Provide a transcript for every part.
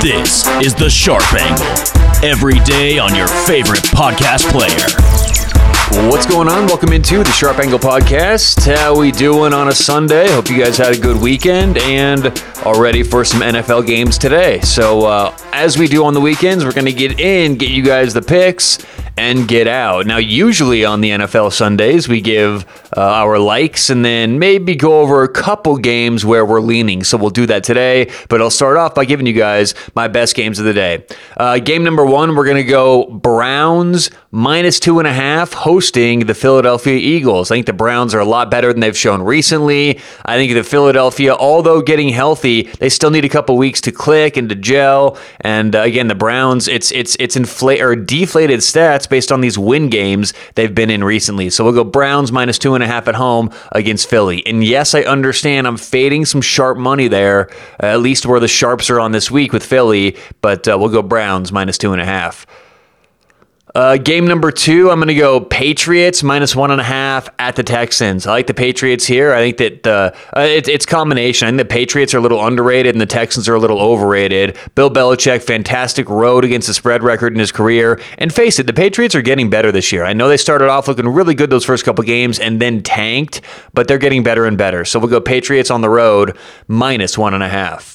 This is the Sharp Angle, every day on your favorite podcast player. What's going on? Welcome into the Sharp Angle podcast. How we doing on a Sunday? Hope you guys had a good weekend and are ready for some NFL games today. So as we do on the weekends, we're going to get in, get you guys the picks, and get out. Now, usually on the NFL Sundays, we give our likes and then maybe go over a couple games where we're leaning. So we'll do that today, but I'll start off by giving you guys my best games of the day. Game number one, we're going to go Browns -2.5 hosting the Philadelphia Eagles. I think the Browns are a lot better than they've shown recently. I think the Philadelphia, although getting healthy, they still need a couple weeks to click and to gel. And again, the Browns, it's deflated stats based on these win games they've been in recently. So we'll go Browns -2.5 at home against Philly. And yes, I understand I'm fading some sharp money there, at least where the sharps are on this week with Philly, but we'll go Browns -2.5. Game number two, I'm going to go Patriots -1.5 at the Texans. I like the Patriots here. I think that it's combination. I think the Patriots are a little underrated and the Texans are a little overrated. Bill Belichick, fantastic road against the spread record in his career. And face it, the Patriots are getting better this year. I know they started off looking really good those first couple games and then tanked, but they're getting better and better. So we'll go Patriots on the road -1.5.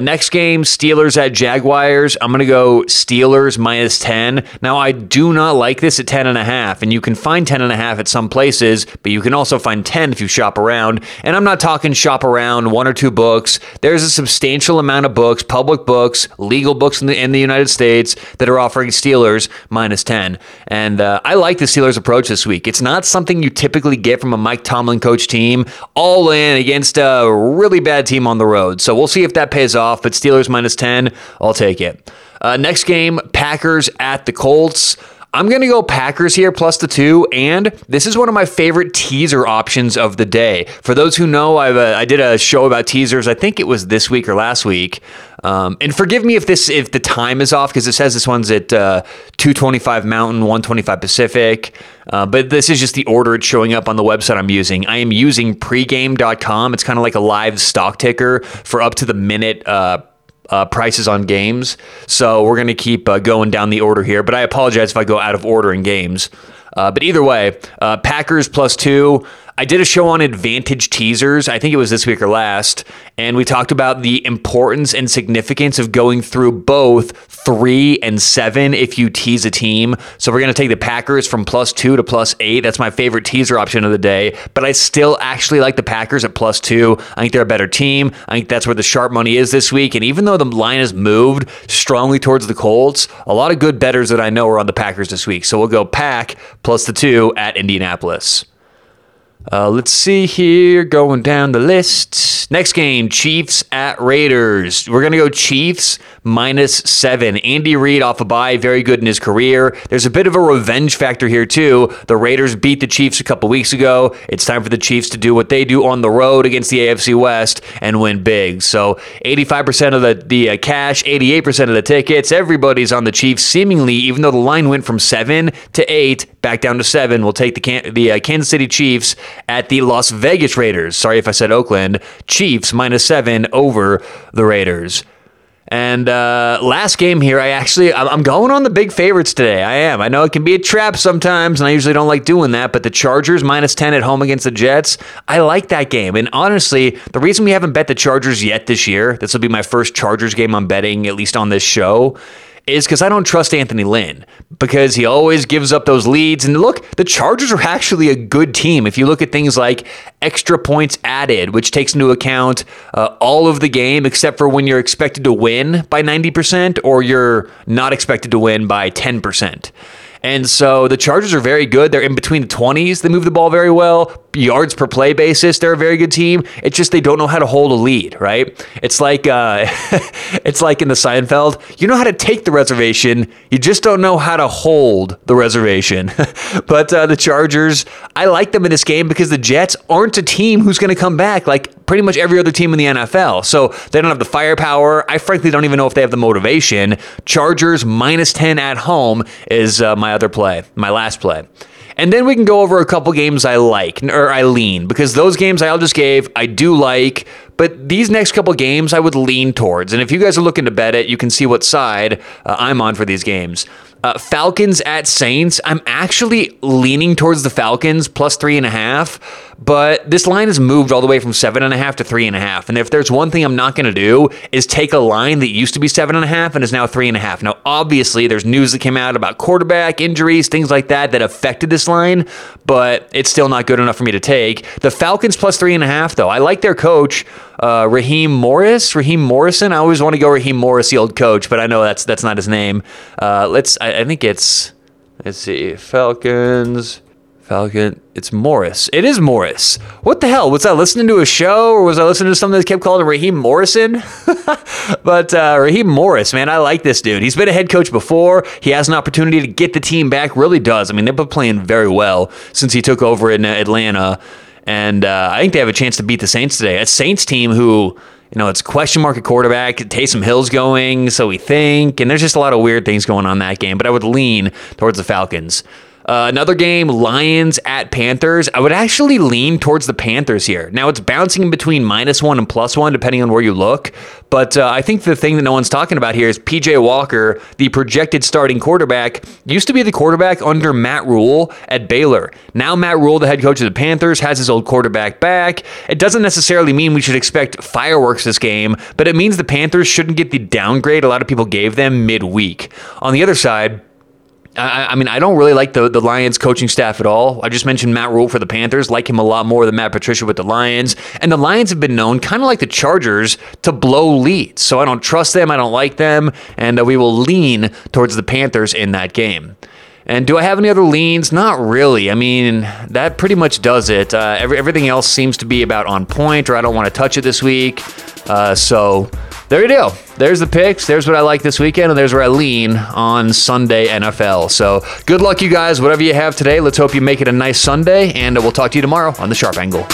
Next game, Steelers at Jaguars. I'm going to go Steelers -10. Now, I do not like this at 10.5, and you can find 10.5 at some places, but you can also find 10 if you shop around. And I'm not talking shop around one or two books. There's a substantial amount of books, public books, legal books in the United States that are offering Steelers -10. And I like the Steelers approach this week. It's not something you typically get from a Mike Tomlin coach team, all in against a really bad team on the road. So we'll see if that pays off, but Steelers -10, I'll take it. Next game, Packers at the Colts. I'm going to go Packers here +2, and this is one of my favorite teaser options of the day. For those who know, I did a show about teasers. I think it was this week or last week. And forgive me if the time is off, because it says this one's at 2:25 Mountain, 1:25 Pacific. But this is just the order it's showing up on the website I'm using. I am using pregame.com. It's kind of like a live stock ticker for up to the minute prices on games. So we're going to keep going down the order here, but I apologize if I go out of order in games. But either way, Packers +2. I did a show on advantage teasers. I think it was this week or last. And we talked about the importance and significance of going through both 3 and 7 if you tease a team. So we're going to take the Packers from +2 to +8. That's my favorite teaser option of the day. But I still actually like the Packers at +2. I think they're a better team. I think that's where the sharp money is this week. And even though the line has moved strongly towards the Colts, a lot of good bettors that I know are on the Packers this week. So we'll go Pack +2 at Indianapolis. Let's see here, going down the list. Next game, Chiefs at Raiders. We're going to go Chiefs -7. Andy Reid off a bye, very good in his career. There's a bit of a revenge factor here, too. The Raiders beat the Chiefs a couple weeks ago. It's time for the Chiefs to do what they do on the road against the AFC West and win big. So 85% of the cash, 88% of the tickets. Everybody's on the Chiefs, seemingly, even though the line went from 7 to 8, back down to 7. We'll take the Kansas City Chiefs at the Las Vegas Raiders. Sorry if I said Oakland. Chiefs -7 over the Raiders. And last game here, I'm going on the big favorites today. I am. I know it can be a trap sometimes, and I usually don't like doing that, but the Chargers -10 at home against the Jets, I like that game. And honestly, the reason we haven't bet the Chargers yet this year, this will be my first Chargers game I'm betting, at least on this show, is because I don't trust Anthony Lynn, because he always gives up those leads. And look, the Chargers are actually a good team. If you look at things like extra points added, which takes into account all of the game except for when you're expected to win by 90% or you're not expected to win by 10%. And so the Chargers are very good. They're in between the 20s. They move the ball very well. Yards per play basis, they're a very good team. It's just they don't know how to hold a lead, right? It's like it's like in the Seinfeld. You know how to take the reservation. You just don't know how to hold the reservation. But the Chargers, I like them in this game because the Jets aren't a team who's going to come back like pretty much every other team in the NFL. So they don't have the firepower. I frankly don't even know if they have the motivation. Chargers -10 at home is my other play, my last play. And then we can go over a couple games I like, or I lean, because those games I just gave, I do like, but these next couple games I would lean towards. And if you guys are looking to bet it, you can see what side I'm on for these games. Falcons at Saints. I'm actually leaning towards the Falcons +3.5, but this line has moved all the way from 7.5 to 3.5. And if there's one thing I'm not going to do is take a line that used to be 7.5 and is now 3.5. Now, obviously, there's news that came out about quarterback injuries, things like that, that affected this line, but it's still not good enough for me to take. The Falcons +3.5, though. I like their coach. Raheem Morrison. I always want to go Raheem Morris, the old coach, but I know that's not his name. Let's see. Falcons. It's Morris. It is Morris. What the hell? Was I listening to a show, or was I listening to something that kept calling him Raheem Morrison? But Raheem Morris, man, I like this dude. He's been a head coach before. He has an opportunity to get the team back. Really does. I mean, they've been playing very well since he took over in Atlanta. And I think they have a chance to beat the Saints today. A Saints team who, you know, it's question mark at quarterback. Taysom Hill's going, so we think. And there's just a lot of weird things going on in that game. But I would lean towards the Falcons. Another game, Lions at Panthers. I would actually lean towards the Panthers here. Now, it's bouncing between -1 and +1, depending on where you look. But I think the thing that no one's talking about here is P.J. Walker, the projected starting quarterback, used to be the quarterback under Matt Rule at Baylor. Now Matt Rule, the head coach of the Panthers, has his old quarterback back. It doesn't necessarily mean we should expect fireworks this game, but it means the Panthers shouldn't get the downgrade a lot of people gave them midweek. On the other side, I mean, I don't really like the Lions coaching staff at all. I just mentioned Matt Rule for the Panthers. Like him a lot more than Matt Patricia with the Lions. And the Lions have been known, kind of like the Chargers, to blow leads. So I don't trust them. I don't like them. And we will lean towards the Panthers in that game. And do I have any other leans? Not really. I mean, that pretty much does it. Everything else seems to be about on point, or I don't want to touch it this week. So there you go. There's the picks. There's what I like this weekend, and there's where I lean on Sunday NFL. So good luck, you guys. Whatever you have today, let's hope you make it a nice Sunday, and we'll talk to you tomorrow on The Sharp Angle.